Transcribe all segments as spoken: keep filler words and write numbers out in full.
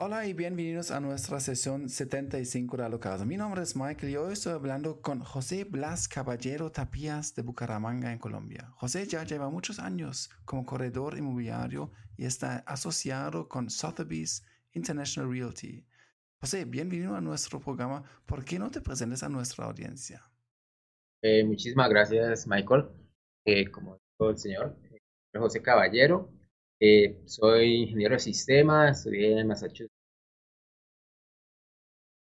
Hola y bienvenidos a nuestra sesión setenta y cinco de Alocados. Mi nombre es Michael y hoy estoy hablando con José Blas Caballero Tapías de Bucaramanga, en Colombia. José ya lleva muchos años como corredor inmobiliario y está asociado con Sotheby's International Realty. José, bienvenido a nuestro programa. ¿Por qué no te presentes a nuestra audiencia? Eh, muchísimas gracias, Michael. Eh, como dijo el señor, eh, José Caballero. Eh, soy ingeniero de sistemas, estudié en Massachusetts.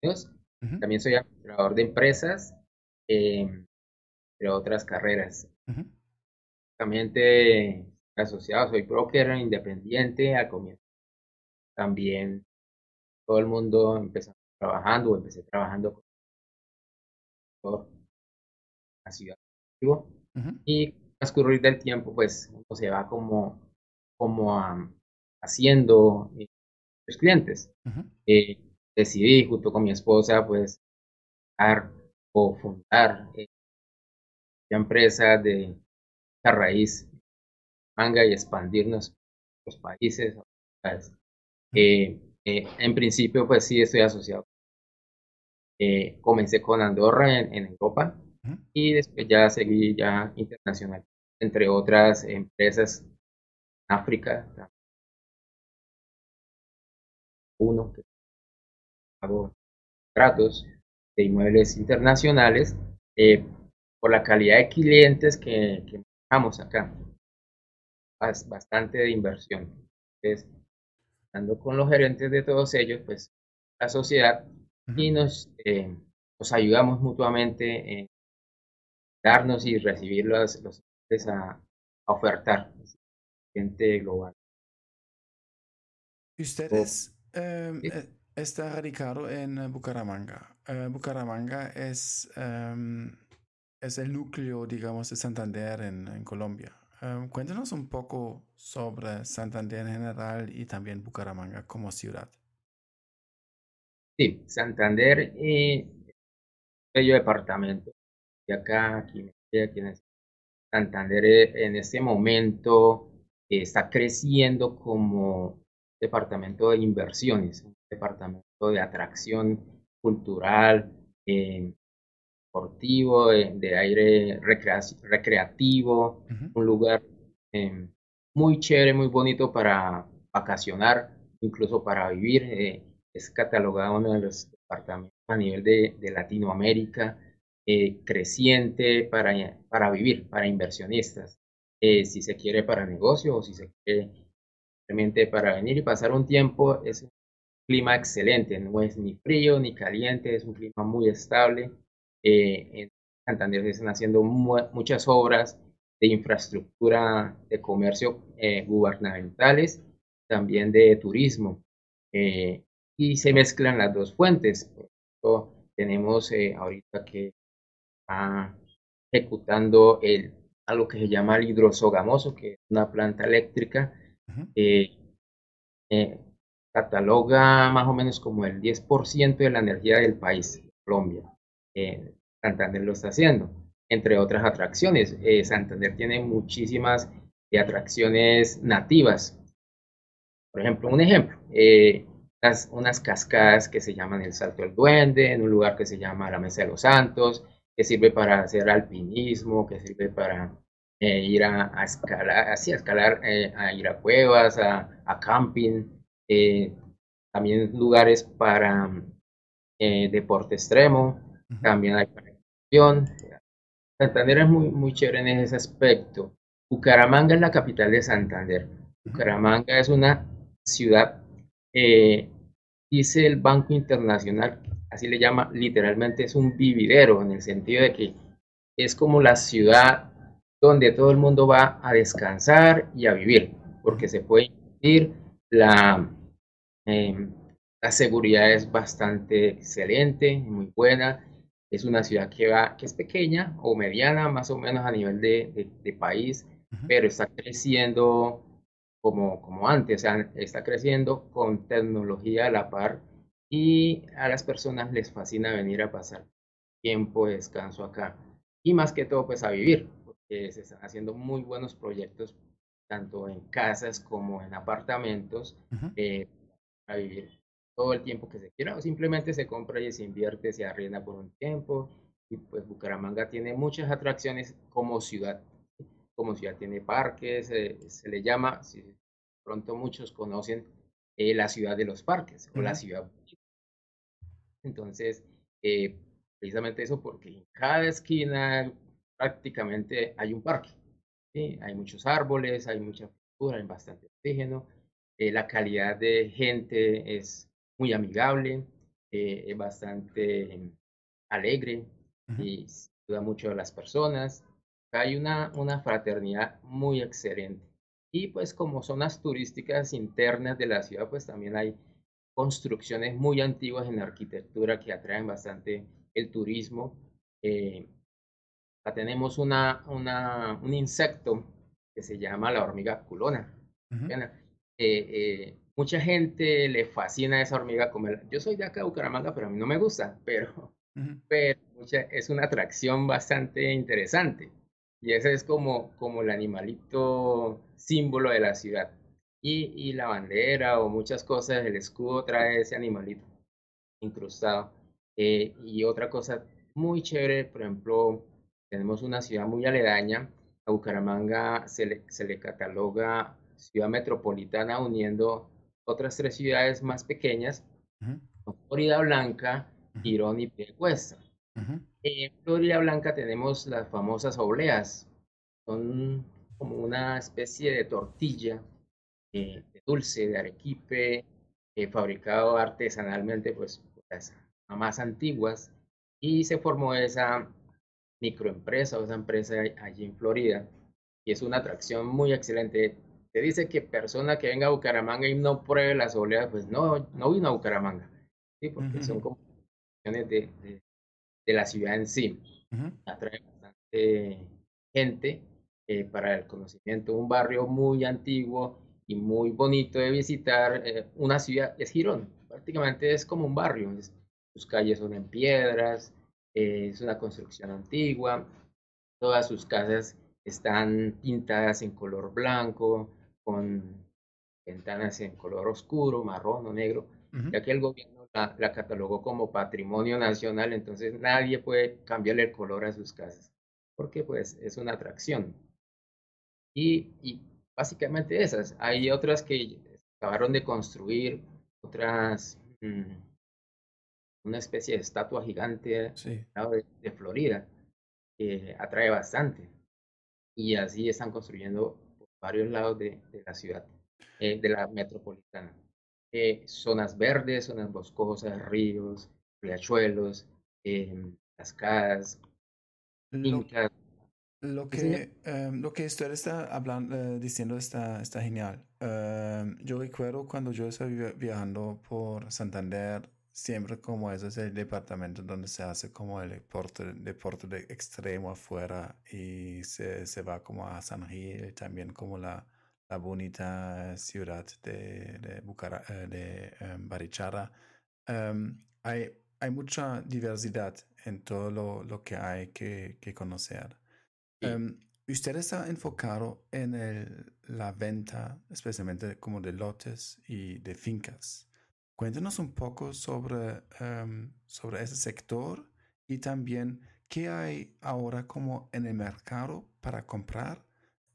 Uh-huh. También soy administrador de empresas, eh, entre otras carreras. Uh-huh. También te asociado, soy broker independiente al comienzo. También todo el mundo empezó trabajando, o empecé trabajando con por la ciudad. Uh-huh. Y con el transcurrir del tiempo, pues uno se va como... como um, haciendo eh, los clientes. Uh-huh. Eh, decidí junto con mi esposa pues dar o fundar eh, una empresa de la raíz manga y expandirnos a los países. Eh, eh, en principio pues sí estoy asociado. Eh, comencé con Andorra en, en Europa. Uh-huh. Y después ya seguí ya internacional, entre otras empresas. África, uno que hago tratos de inmuebles internacionales eh, por la calidad de clientes que, que manejamos acá, bastante de inversión. Entonces, hablando con los gerentes de todos ellos, pues la sociedad, y nos, eh, nos ayudamos mutuamente en eh, darnos y recibir los, los clientes a, a ofertar. Global. Usted es, eh, ¿Sí? está radicado en Bucaramanga. Eh, Bucaramanga es, eh, es el núcleo, digamos, de Santander en, en Colombia. Eh, cuéntanos un poco sobre Santander en general y también Bucaramanga como ciudad. Sí, Santander y un bello departamento. Y acá, aquí, aquí en Santander en este momento está creciendo como departamento de inversiones, un departamento de atracción cultural, eh, deportivo, eh, de aire recreac- recreativo, uh-huh. Un lugar eh, muy chévere, muy bonito para vacacionar, incluso para vivir. Eh, es catalogado uno de los departamentos a nivel de, de Latinoamérica, eh, creciente para, para vivir, para inversionistas. Eh, si se quiere para negocio o si se quiere realmente para venir y pasar un tiempo, es un clima excelente, no es ni frío ni caliente, es un clima muy estable. Eh, en Santander se están haciendo mu- muchas obras de infraestructura de comercio eh, gubernamentales, también de turismo, eh, y se mezclan las dos fuentes. Por eso tenemos eh, ahorita que está ejecutando el a lo que se llama el Hidrosogamoso, que es una planta eléctrica, uh-huh. eh, eh, cataloga más o menos como el diez por ciento de la energía del país, Colombia. Eh, Santander lo está haciendo, entre otras atracciones. Eh, Santander tiene muchísimas eh, atracciones nativas. Por ejemplo, un ejemplo, eh, las, unas cascadas que se llaman el Salto del Duende, en un lugar que se llama la Mesa de los Santos, que sirve para hacer alpinismo, que sirve para eh, ir a, a escalar, así, a, escalar eh, a ir a cuevas, a, a camping, eh, también lugares para eh, deporte extremo, uh-huh. También hay preparación. Santander es muy, muy chévere en ese aspecto. Bucaramanga es la capital de Santander. Uh-huh. Bucaramanga es una ciudad, eh, dice el Banco Internacional, así le llama, literalmente es un vividero, en el sentido de que es como la ciudad donde todo el mundo va a descansar y a vivir, porque se puede vivir, la, eh, la seguridad es bastante excelente, muy buena, es una ciudad que, va, que es pequeña o mediana más o menos a nivel de, de, de país, uh-huh. Pero está creciendo como, como antes, o sea, está creciendo con tecnología a la par, y a las personas les fascina venir a pasar tiempo de descanso acá y más que todo pues a vivir, porque se están haciendo muy buenos proyectos tanto en casas como en apartamentos, uh-huh. eh, a vivir todo el tiempo que se quiera, o simplemente se compra y se invierte, se arrienda por un tiempo. Y pues Bucaramanga tiene muchas atracciones como ciudad, como ciudad tiene parques, eh, se le llama, si pronto muchos conocen, eh, la ciudad de los parques, uh-huh. o la ciudad. Entonces, eh, precisamente eso, porque en cada esquina prácticamente hay un parque, ¿sí? Hay muchos árboles, hay mucha cultura, hay bastante oxígeno, eh, la calidad de gente es muy amigable, eh, es bastante eh, alegre, uh-huh. y ayuda mucho a las personas. Hay una, una fraternidad muy excelente. Y pues como zonas turísticas internas de la ciudad, pues también hay construcciones muy antiguas en arquitectura que atraen bastante el turismo. Eh, tenemos una, una, un insecto que se llama la hormiga culona. Uh-huh. eh, eh, mucha gente le fascina esa hormiga comerla. Yo soy de acá de Bucaramanga, pero a mí no me gusta, pero, uh-huh. pero mucha, es una atracción bastante interesante. Y ese es como, como el animalito símbolo de la ciudad. Y, y la bandera o muchas cosas, el escudo trae ese animalito incrustado. Eh, y otra cosa muy chévere, por ejemplo, tenemos una ciudad muy aledaña. A Bucaramanga se le, se le cataloga ciudad metropolitana uniendo otras tres ciudades más pequeñas, uh-huh. Floridablanca, Girón y Piedecuesta. Uh-huh. En Floridablanca tenemos las famosas obleas, son como una especie de tortilla eh, de dulce, de arequipe, eh, fabricado artesanalmente pues, por las mamás antiguas, y se formó esa microempresa o esa empresa allí en Florida, y es una atracción muy excelente. Te dice que persona que venga a Bucaramanga y no pruebe las obleas, pues no, no vino a Bucaramanga, ¿sí? Porque uh-huh. son como opciones de, de de la ciudad en sí, uh-huh. atrae bastante gente eh, para el conocimiento, un barrio muy antiguo y muy bonito de visitar. Eh, una ciudad es Girón, prácticamente es como un barrio, es, sus calles son en piedras, eh, es una construcción antigua, todas sus casas están pintadas en color blanco, con ventanas en color oscuro, marrón o negro, uh-huh. ya que el gobierno La, la catalogó como patrimonio nacional, entonces nadie puede cambiarle el color a sus casas, porque pues es una atracción. Y, y básicamente esas, hay otras que acabaron de construir, otras, mmm, una especie de estatua gigante sí. de, de Florida, que atrae bastante, y así están construyendo por varios lados de, de la ciudad, eh, de la metropolitana. Eh, zonas verdes, zonas boscosas, ríos, riachuelos, eh, cascadas, fincas. Lo, lo que, eh, lo que usted está hablando, eh, diciendo está, está genial. Uh, yo recuerdo cuando yo estaba viajando por Santander, siempre como ese es el departamento donde se hace como el deporte, deporte de extremo afuera y se, se va como a San Gil, también como la la bonita ciudad de, de, Bucara, de um, Barichara. Um, hay, hay mucha diversidad en todo lo, lo que hay que, que conocer. Um, ¿Usted está enfocado en el, la venta, especialmente como de lotes y de fincas? Cuéntenos un poco sobre, um, sobre ese sector y también qué hay ahora como en el mercado para comprar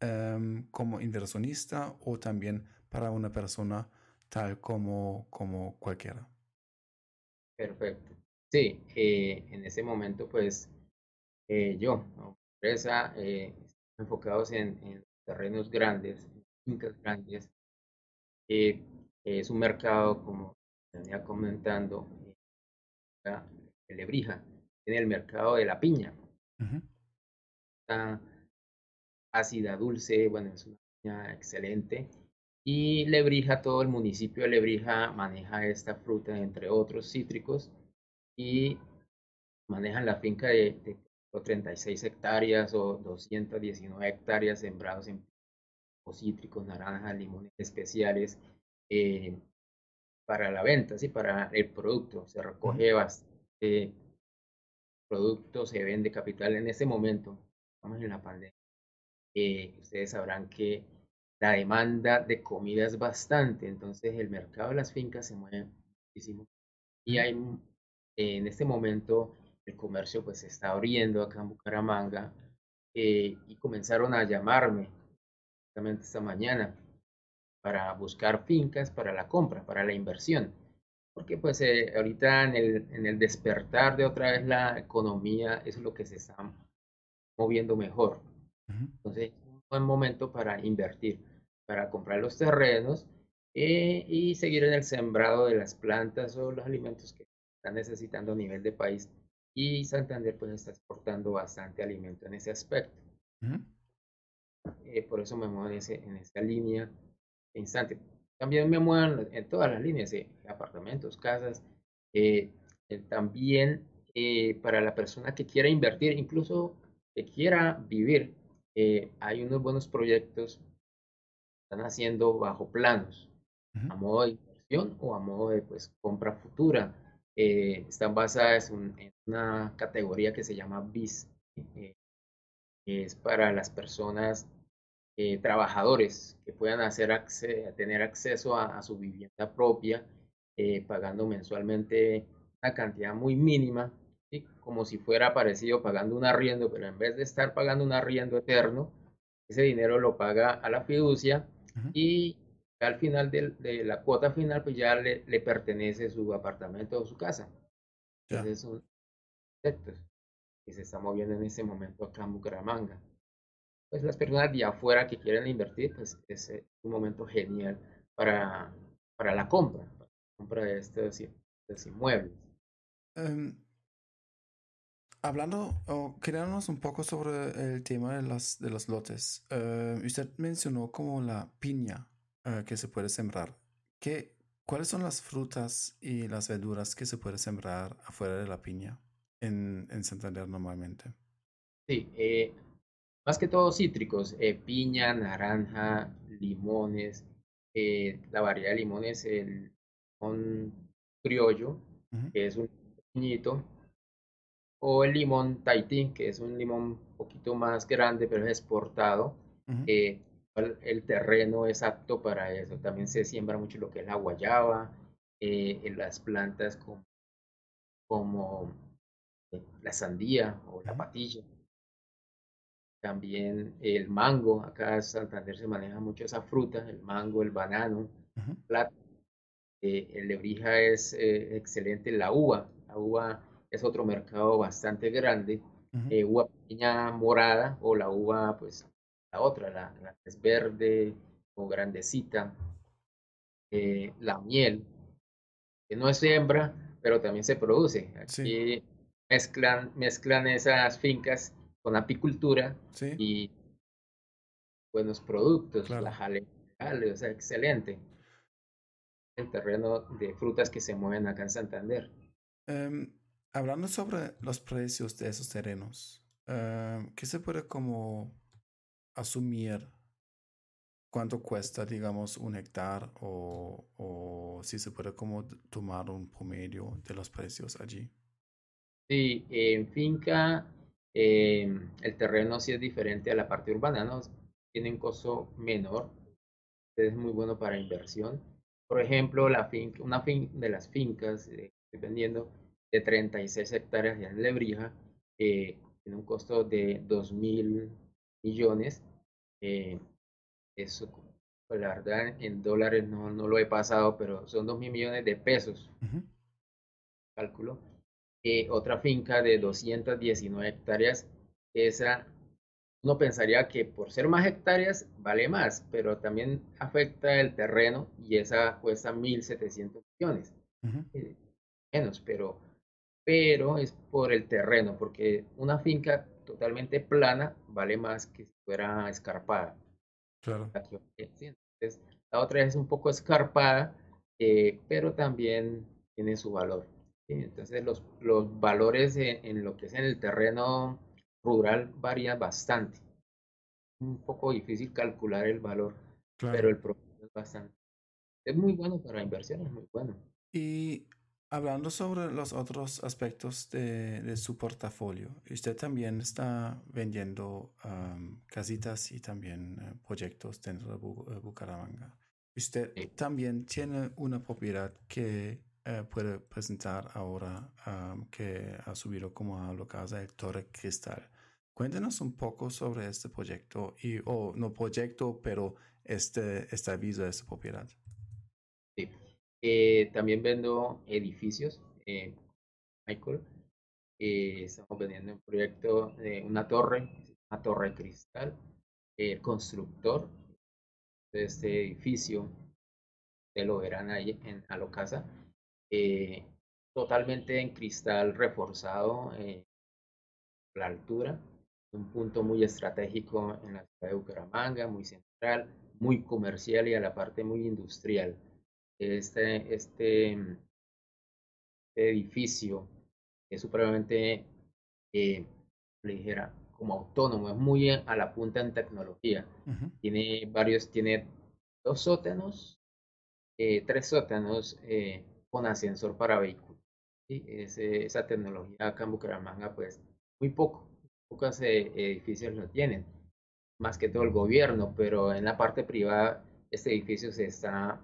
Um, como inversionista o también para una persona tal como, como cualquiera. Perfecto. Sí, eh, en ese momento pues eh, yo, como empresa, eh, enfocados en, en terrenos grandes, en fincas grandes. Eh, es un mercado, como venía comentando, eh, en Lebrija, en el mercado de la piña. Uh-huh. Está ácida, dulce, bueno, es una piña excelente. Y Lebrija, todo el municipio de Lebrija maneja esta fruta, entre otros cítricos, y manejan la finca de, de treinta y seis hectáreas o doscientas diecinueve hectáreas sembrados en cítricos, naranjas, limones especiales eh, para la venta, sí, para el producto. Se recoge bastante producto, se vende capital en ese momento, estamos en la pandemia. Eh, ustedes sabrán que la demanda de comida es bastante, entonces el mercado de las fincas se mueve muchísimo. Y hay, eh, en este momento el comercio pues se está abriendo acá en Bucaramanga, eh, y comenzaron a llamarme justamente esta mañana para buscar fincas para la compra, para la inversión. Porque pues eh, ahorita en el, en el despertar de otra vez la economía es lo que se está moviendo mejor. Uh-huh. Entonces es un buen momento para invertir, para comprar los terrenos eh, y seguir en el sembrado de las plantas o los alimentos que están necesitando a nivel de país. Y Santander pues está exportando bastante alimento en ese aspecto. Uh-huh. eh, por eso me muevo en, ese, en esa línea de instante. También me muevan en todas las líneas, eh, apartamentos, casas, eh, eh, también eh, para la persona que quiera invertir, incluso que quiera vivir, eh, hay unos buenos proyectos que están haciendo bajo planos, uh-huh. a modo de inversión o a modo de pues, compra futura. Eh, están basadas en, en una categoría que se llama B I S, eh, que es para las personas Eh, trabajadores que puedan hacer acce tener acceso a, a su vivienda propia, eh, pagando mensualmente una cantidad muy mínima, ¿sí? Como si fuera parecido pagando un arriendo, pero en vez de estar pagando un arriendo eterno, ese dinero lo paga a la fiducia. Uh-huh. Y al final de, de la cuota final, pues ya le, le pertenece su apartamento o su casa. Yeah. Entonces son conceptos que se están moviendo en ese momento acá en Bucaramanga. Pues las personas de afuera que quieren invertir, pues es un momento genial para, para la compra, para la compra de estos, de estos inmuebles. Um, hablando, oh, quedarnos un poco sobre el tema de, las, de los lotes. Uh, usted mencionó como la piña uh, que se puede sembrar. ¿Qué, ¿Cuáles son las frutas y las verduras que se puede sembrar afuera de la piña en, en Santander normalmente? Sí, eh... más que todo cítricos, eh, piña, naranja, limones, eh, la variedad de limones, el limón criollo, uh-huh. que es un pequeñito, o el limón Tahití, que es un limón un poquito más grande, pero es exportado. Uh-huh. eh, el, el terreno es apto para eso. También se siembra mucho lo que es la guayaba, eh, en las plantas como, como la sandía o uh-huh. la patilla. También el mango, acá en Santander se maneja mucho esa fruta, el mango, el banano, uh-huh. el plátano. Eh, el Lebrija es eh, excelente, la uva, la uva es otro mercado bastante grande, uh-huh. eh, uva pequeña morada o la uva, pues la otra, la, la que es verde o grandecita, eh, la miel, que no es siembra, pero también se produce. Aquí sí. mezclan, mezclan esas fincas con apicultura sí. y buenos productos, claro. La jalea, o sea, excelente. El terreno de frutas que se mueven acá en Santander. Um, hablando sobre los precios de esos terrenos, um, ¿qué se puede como asumir cuánto cuesta, digamos, un hectárea o, o si se puede como tomar un promedio de los precios allí? Sí, en finca... Eh, el terreno sí es diferente a la parte urbana, ¿no? Tiene un costo menor, es muy bueno para inversión. Por ejemplo, la finca, una fin, de las fincas, eh, dependiendo de treinta y seis hectáreas en Lebrija, eh, tiene un costo de dos mil millones. Eh, eso, pues la verdad, en dólares no, no lo he pasado, pero son dos mil millones de pesos. Uh-huh. Cálculo. Eh, otra finca de doscientas diecinueve hectáreas, esa uno pensaría que por ser más hectáreas vale más, pero también afecta el terreno y esa cuesta mil setecientos millones. Uh-huh. eh, menos, pero, pero es por el terreno, porque una finca totalmente plana vale más que si fuera escarpada. Claro. Entonces, la otra es un poco escarpada, eh, pero también tiene su valor. Entonces los, los valores en, en lo que es en el terreno rural varían bastante. Un poco difícil calcular el valor, claro. Pero el promedio es bastante. Es muy bueno para inversiones, muy bueno. Y hablando sobre los otros aspectos de, de su portafolio, usted también está vendiendo um, casitas y también uh, proyectos dentro de Bu- Bucaramanga. Usted sí. también tiene una propiedad que eh, puede presentar ahora um, que ha subido como a Alocasa el Torre Cristal. Cuéntanos un poco sobre este proyecto y, o oh, no proyecto, pero este, este aviso de esta propiedad. Sí. Eh, también vendo edificios, eh, Michael. Eh, estamos vendiendo un proyecto de una torre, una torre cristal. El constructor de este edificio, ustedes lo verán ahí en Alocasa, eh, totalmente en cristal reforzado, eh, la altura, un punto muy estratégico en la ciudad de Bucaramanga, muy central, muy comercial y a la parte muy industrial. Este, este, este edificio es supremamente, eh, ligera, como autónomo, es muy a la punta en tecnología. Uh-huh. Tiene varios, tiene dos sótanos, eh, tres sótanos eh, con ascensor para vehículos. ¿Sí? Ese, esa tecnología acá en Bucaramanga, pues muy poco, pocos eh, edificios lo tienen, más que todo el gobierno, pero en la parte privada este edificio se está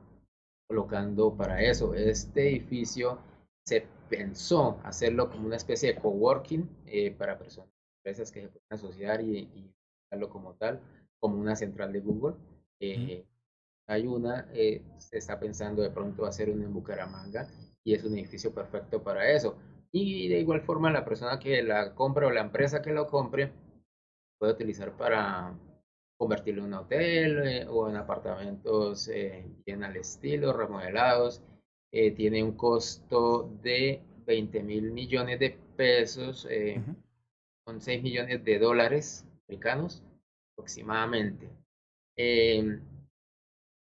colocando para eso. Este edificio se pensó hacerlo como una especie de coworking eh, para personas, empresas que se pueden asociar y, y hacerlo como tal, como una central de Google. Eh, mm. Hay una, eh, se está pensando de pronto hacer una en Bucaramanga y es un edificio perfecto para eso. Y de igual forma la persona que la compre o la empresa que lo compre puede utilizar para convertirlo en un hotel eh, o en apartamentos eh, bien al estilo, remodelados. Eh, tiene un costo de veinte mil millones de pesos, eh, uh-huh. con seis millones de dólares americanos aproximadamente. Eh,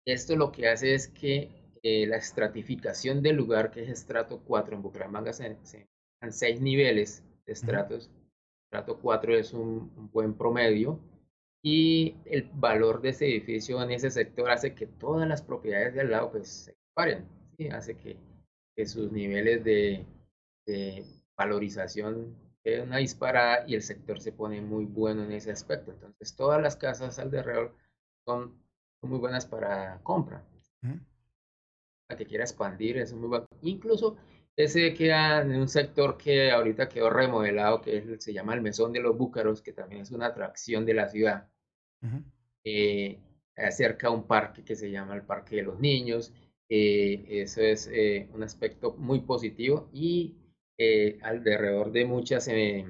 esto lo que hace es que eh, la estratificación del lugar, que es estrato cuatro, en Bucaramanga se, se han seis niveles de estratos. Uh-huh. Estrato cuatro es un, un buen promedio. Y el valor de ese edificio en ese sector hace que todas las propiedades de al lado pues, se paren. ¿Sí? Hace que, que sus niveles de, de valorización es una disparada y el sector se pone muy bueno en ese aspecto. Entonces todas las casas alrededor son, son muy buenas para compra. Uh-huh. La que quiera expandir es muy bueno. Incluso ese queda en un sector que ahorita quedó remodelado, que es, se llama el Mesón de los Búcaros, que también es una atracción de la ciudad. Uh-huh. Eh, acerca a un parque que se llama el Parque de los Niños. Eh, eso es eh, un aspecto muy positivo y Eh, alrededor de muchas eh,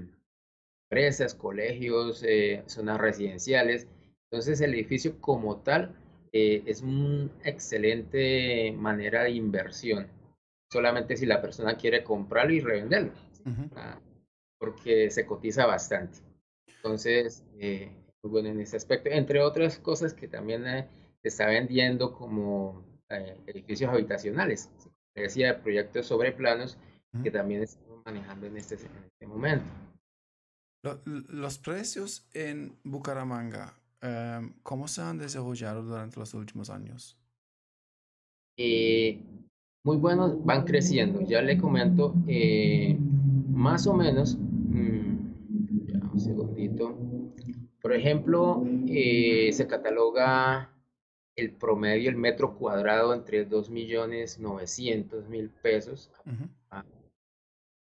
empresas, colegios, eh, zonas residenciales. Entonces el edificio como tal eh, es una excelente manera de inversión, solamente si la persona quiere comprarlo y revenderlo. ¿Sí? Uh-huh. Ah, porque se cotiza bastante. Entonces eh, muy bueno en ese aspecto, entre otras cosas que también eh, se está vendiendo como eh, edificios habitacionales. ¿Sí? Decía proyectos sobre planos que también estamos manejando en este, en este momento. Los precios en Bucaramanga, ¿cómo se han desarrollado durante los últimos años? Eh, muy buenos, van creciendo. Ya le comento, eh, más o menos, mmm, ya un segundito. Por ejemplo, eh, se cataloga el promedio, el metro cuadrado, entre dos millones novecientos mil pesos. Uh-huh.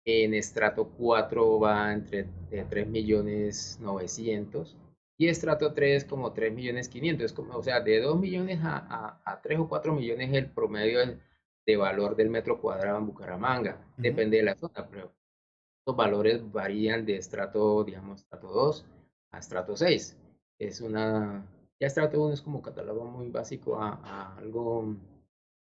En estrato cuatro va entre tres millones novecientos y estrato tres como tres millones quinientos, o sea, de dos millones a, a, a tres o cuatro millones el promedio de, de valor del metro cuadrado en Bucaramanga. Uh-huh. Depende de la zona, pero los valores varían de estrato, digamos, estrato dos a estrato seis. Es una, ya estrato uno es como catálogo muy básico a, a algo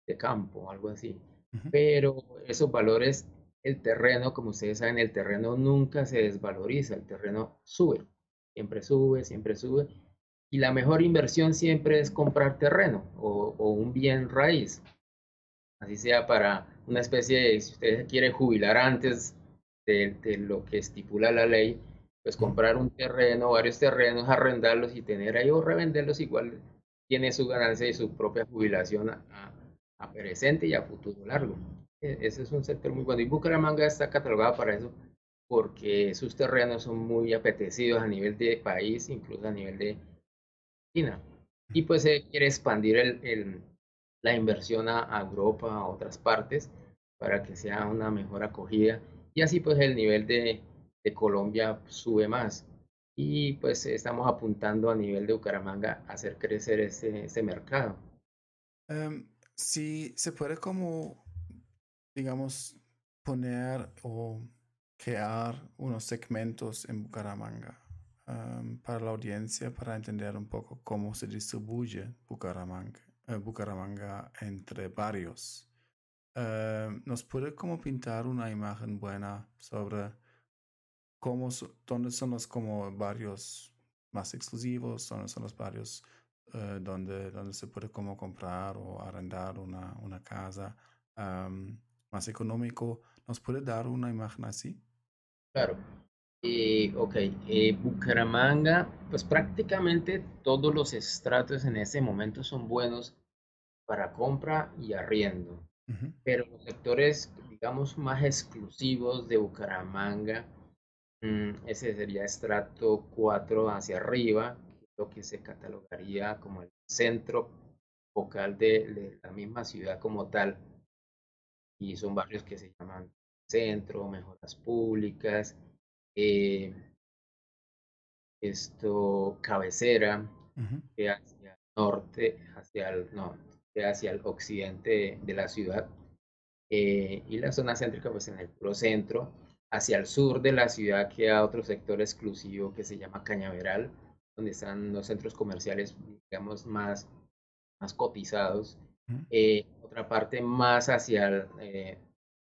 de campo, algo así. Uh-huh. Pero esos valores, el terreno, como ustedes saben, el terreno nunca se desvaloriza, el terreno sube, siempre sube, siempre sube. Y la mejor inversión siempre es comprar terreno o, o un bien raíz. Así sea para una especie de, si ustedes quieren jubilar antes de, de lo que estipula la ley, pues comprar un terreno, varios terrenos, arrendarlos y tener ahí o revenderlos, igual tiene su ganancia y su propia jubilación a, a, a presente y a futuro largo. Ese es un sector muy bueno y Bucaramanga está catalogado para eso porque sus terrenos son muy apetecidos a nivel de país, incluso a nivel de China. Y pues se eh, quiere expandir el, el, la inversión a, a Europa, a otras partes. para que sea una mejor acogida, y así pues el nivel de, de Colombia sube más. Y pues estamos apuntando a nivel de Bucaramanga a hacer crecer ese, ese mercado. Um, si se puede como, digamos, poner o crear unos segmentos en Bucaramanga um, para la audiencia, para entender un poco cómo se distribuye Bucaramanga, eh, Bucaramanga entre barrios. Uh, ¿Nos puede como pintar una imagen buena sobre cómo, dónde son los como barrios más exclusivos, dónde son los barrios uh, donde, donde se puede como comprar o arrendar una, una casa um, más económico? ¿Nos puede dar una imagen así? Claro. Eh, ok. Eh, Bucaramanga, pues prácticamente todos los estratos en este momento son buenos para compra y arriendo. Pero los sectores, digamos, más exclusivos de Bucaramanga, ese sería estrato cuatro hacia arriba, lo que se catalogaría como el centro focal de, de la misma ciudad como tal. Y son barrios que se llaman centro, mejoras públicas, eh, esto, cabecera, uh-huh. que hacia el norte, hacia el norte. hacia el occidente de la ciudad, eh, y la zona céntrica pues en el puro centro, hacia el sur de la ciudad queda otro sector exclusivo que se llama Cañaveral, donde están los centros comerciales, digamos, más, más cotizados. Eh, otra parte más hacia el eh,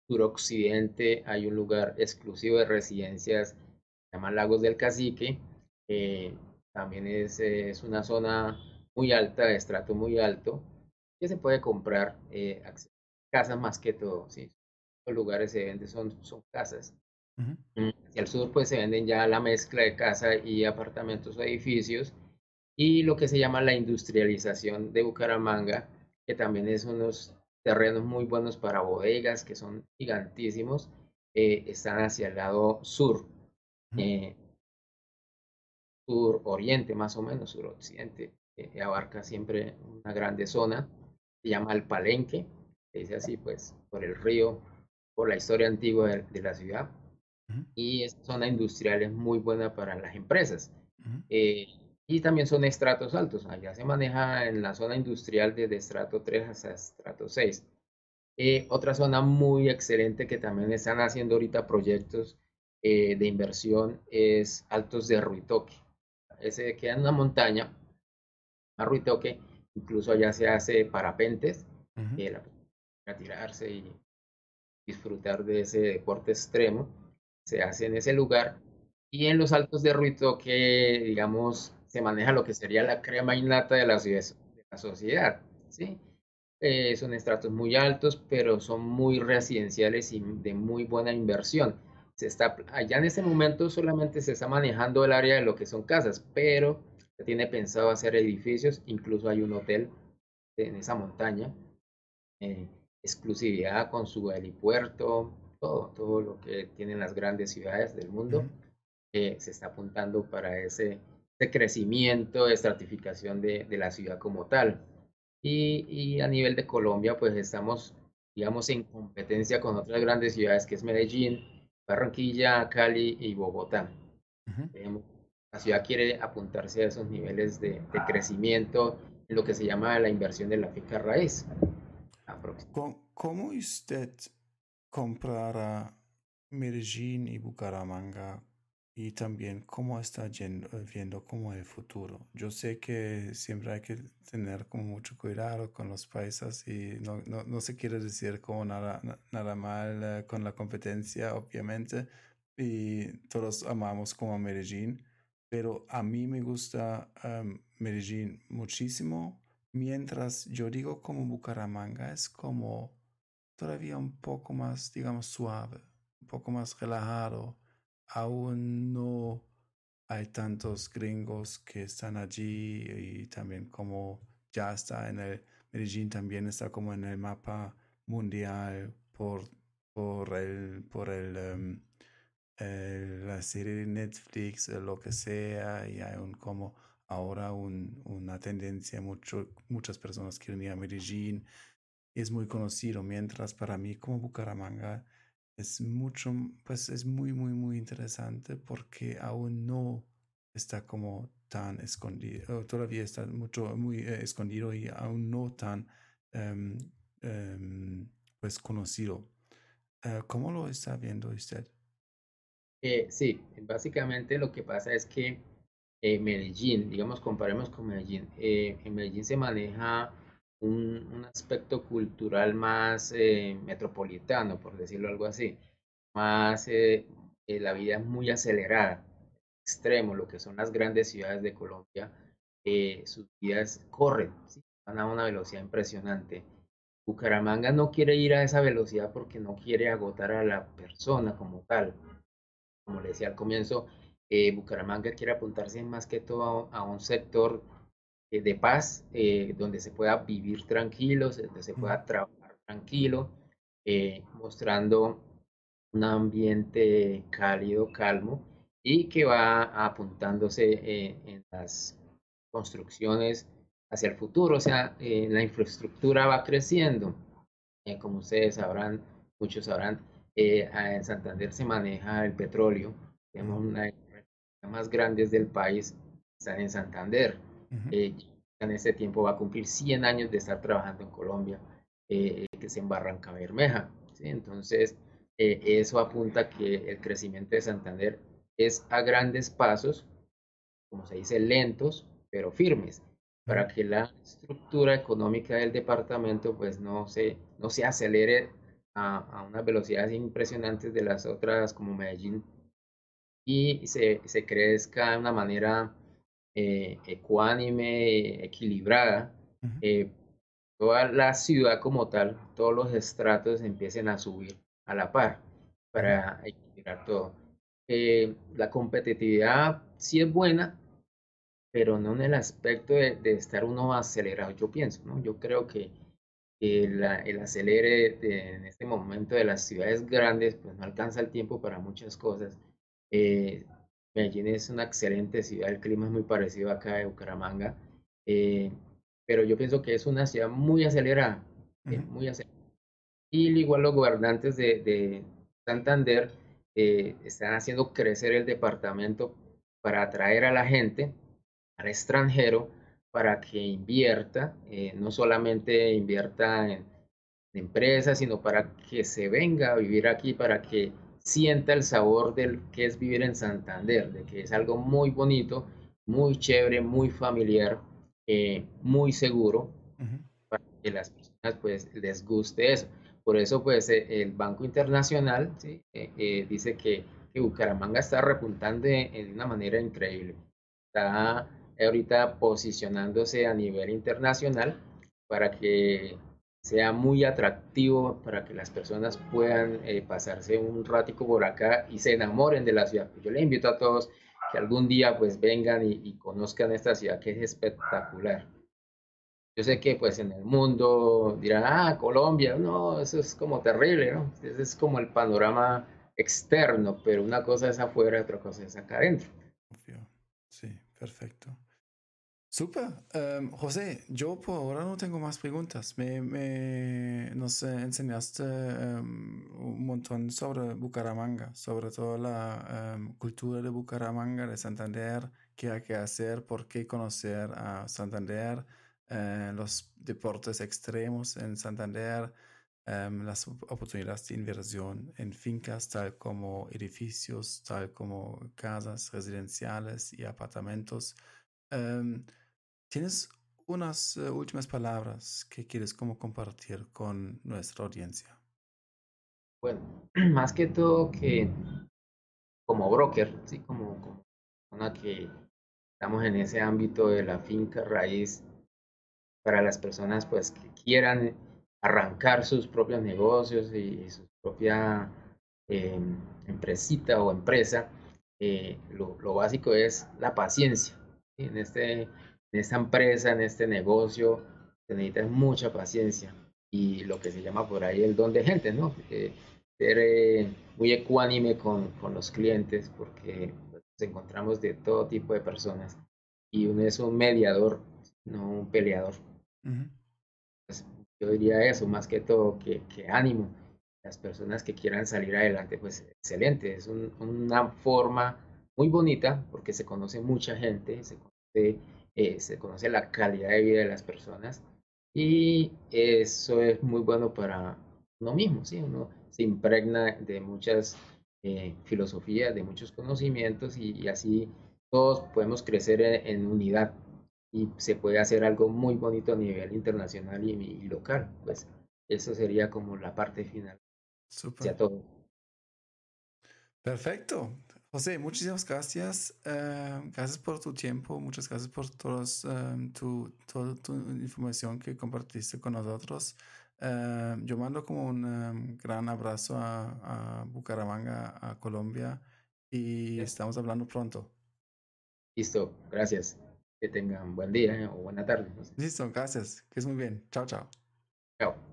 suroccidente hay un lugar exclusivo de residencias, se llama Lagos del Cacique, eh, también es, es una zona muy alta, de estrato muy alto, que se puede comprar eh, casas más que todo, ¿sí? Los lugares se venden son, son casas. Uh-huh. Hacia el sur pues se venden ya la mezcla de casa y apartamentos o edificios, y lo que se llama la industrialización de Bucaramanga, que también es unos terrenos muy buenos para bodegas que son gigantísimos, eh, están hacia el lado sur, uh-huh. eh, sur oriente más o menos, sur occidente, eh, abarca siempre una grande zona. Se llama el Palenque, se dice así pues por el río, por la historia antigua de, de la ciudad, uh-huh. y esa zona industrial es muy buena para las empresas, uh-huh. eh, y también son estratos altos, allá se maneja en la zona industrial desde estrato tres hasta estrato seis. Eh, otra zona muy excelente que también están haciendo ahorita proyectos eh, de inversión es Altos de Ruitoque, ese queda en una montaña, a Ruitoque. Incluso allá se hace parapentes, uh-huh. eh, la, para tirarse y disfrutar de ese deporte extremo, se hace en ese lugar. Y en los Altos de Ruitoque, digamos, se maneja lo que sería la crema innata de la, de la sociedad, ¿sí? Eh, son estratos muy altos, pero son muy residenciales y de muy buena inversión. Se está, allá en ese momento solamente se está manejando el área de lo que son casas, pero tiene pensado hacer edificios, incluso hay un hotel en esa montaña, eh, exclusividad con su helipuerto, todo, todo lo que tienen las grandes ciudades del mundo, eh, se está apuntando para ese, ese crecimiento, estratificación de, de la ciudad como tal. Y, y a nivel de Colombia, pues estamos, digamos, en competencia con otras grandes ciudades, que es Medellín, Barranquilla, Cali y Bogotá. Uh-huh. Tenemos La ciudad quiere apuntarse a esos niveles de, de crecimiento en lo que se llama la inversión de la finca raíz. ¿Cómo usted comprará Medellín y Bucaramanga? Y también, ¿cómo está yendo, viendo como el futuro? Yo sé que siempre hay que tener como mucho cuidado con los paisas y no, no, no se quiere decir como nada, nada mal con la competencia, obviamente. Y todos amamos como Medellín. Pero a mí me gusta um, Medellín muchísimo, mientras yo digo como Bucaramanga es como todavía un poco más, digamos, suave, un poco más relajado. Aún no hay tantos gringos que están allí, y también como ya está en el, Medellín también está como en el mapa mundial por, por el... Por el um, la serie de Netflix, lo que sea, y hay un como ahora un, una tendencia, mucho, muchas personas quieren ir a Medellín, es muy conocido, mientras para mí como Bucaramanga es mucho, pues es muy, muy, muy interesante porque aún no está como tan escondido, todavía está mucho, muy eh, escondido y aún no tan um, um, pues conocido. Uh, ¿Cómo lo está viendo usted? Eh, sí, básicamente lo que pasa es que eh, Medellín, digamos, comparemos con Medellín, eh, en Medellín se maneja un, un aspecto cultural más eh, metropolitano, por decirlo algo así, más eh, eh, la vida es muy acelerada, extremo, lo que son las grandes ciudades de Colombia, eh, sus vidas corren, ¿sí? Van a una velocidad impresionante. Bucaramanga no quiere ir a esa velocidad porque no quiere agotar a la persona como tal. Como le decía al comienzo, eh, Bucaramanga quiere apuntarse más que todo a, a un sector eh, de paz, eh, donde se pueda vivir tranquilo, donde se pueda trabajar tranquilo, eh, mostrando un ambiente cálido, calmo, y que va apuntándose eh, en las construcciones hacia el futuro. O sea, eh, la infraestructura va creciendo. Eh, como ustedes sabrán, muchos sabrán, eh, en Santander se maneja el petróleo. Tenemos una de las más grandes del país, están en Santander. Uh-huh. Eh, en ese tiempo va a cumplir cien años de estar trabajando en Colombia, eh, que es en Barrancabermeja, ¿sí? Entonces, eh, eso apunta a que el crecimiento de Santander es a grandes pasos, como se dice, lentos, pero firmes, para que la estructura económica del departamento pues no se, no se acelere a, a unas velocidades impresionantes de las otras como Medellín y se, se crezca de una manera eh, ecuánime, equilibrada, uh-huh. eh, toda la ciudad como tal, todos los estratos empiecen a subir a la par para equilibrar todo. Eh, la competitividad sí es buena, pero no en el aspecto de, de estar uno acelerado, yo pienso, ¿no? Yo creo que el, el acelere de, en este momento de las ciudades grandes, pues no alcanza el tiempo para muchas cosas. Eh, Medellín es una excelente ciudad, el clima es muy parecido acá de Bucaramanga, eh, pero yo pienso que es una ciudad muy acelerada, uh-huh. eh, muy acelerada. Y igual los gobernantes de, de Santander eh, están haciendo crecer el departamento para atraer a la gente, al extranjero, para que invierta, eh, no solamente invierta en, en empresas, sino para que se venga a vivir aquí, para que sienta el sabor del que es vivir en Santander, de que es algo muy bonito, muy chévere, muy familiar, eh, muy seguro, uh-huh. para que las personas pues les guste eso. Por eso pues eh, el Banco Internacional, ¿sí? eh, eh, dice que, que Bucaramanga está repuntando de, de una manera increíble. Está ahorita posicionándose a nivel internacional para que sea muy atractivo, para que las personas puedan eh, pasarse un ratico por acá y se enamoren de la ciudad. Yo les invito a todos que algún día pues vengan y, y conozcan esta ciudad que es espectacular. Yo sé que pues en el mundo dirán, ah, Colombia, no, eso es como terrible, ¿no? Ese es como el panorama externo, pero una cosa es afuera, otra cosa es acá adentro. Sí, perfecto. Super. Um, José, yo por ahora no tengo más preguntas. Me, me nos enseñaste um, un montón sobre Bucaramanga, sobre todo la um, cultura de Bucaramanga, de Santander, qué hay que hacer, por qué conocer a Santander, uh, los deportes extremos en Santander, um, las oportunidades de inversión en fincas, tal como edificios, tal como casas residenciales y apartamentos. Um, ¿Tienes unas uh, últimas palabras que quieres como compartir con nuestra audiencia? Bueno, más que todo que como broker, ¿sí? como, como persona que estamos en ese ámbito de la finca raíz, para las personas pues que quieran arrancar sus propios negocios y, y su propia eh, empresita o empresa, eh, lo, lo básico es la paciencia. En, este, en esta empresa, en este negocio, se necesita mucha paciencia y lo que se llama por ahí el don de gente, ¿no? Eh, ser eh, muy ecuánime con, con los clientes, porque nos encontramos de todo tipo de personas y uno es un mediador, no un peleador. Uh-huh. Entonces, yo diría eso, más que todo, que, que ánimo. Las personas que quieran salir adelante, pues excelente. Es un, una forma muy bonita porque se conoce mucha gente, se conoce, eh, se conoce la calidad de vida de las personas y eso es muy bueno para uno mismo, ¿sí? Uno se impregna de muchas eh, filosofías, de muchos conocimientos y, y así todos podemos crecer en, en unidad y se puede hacer algo muy bonito a nivel internacional y, y local. Pues eso sería como la parte final. Super. Todo. Perfecto. José, muchísimas gracias. Uh, gracias por tu tiempo. Muchas gracias por todos, um, tu, toda tu información que compartiste con nosotros. Uh, yo mando como un um, gran abrazo a, a Bucaramanga, a Colombia y sí. Estamos hablando pronto. Listo, gracias. Que tengan buen día eh, o buena tarde. No sé. Listo, gracias. Que es muy bien. Chao, chao. Chao.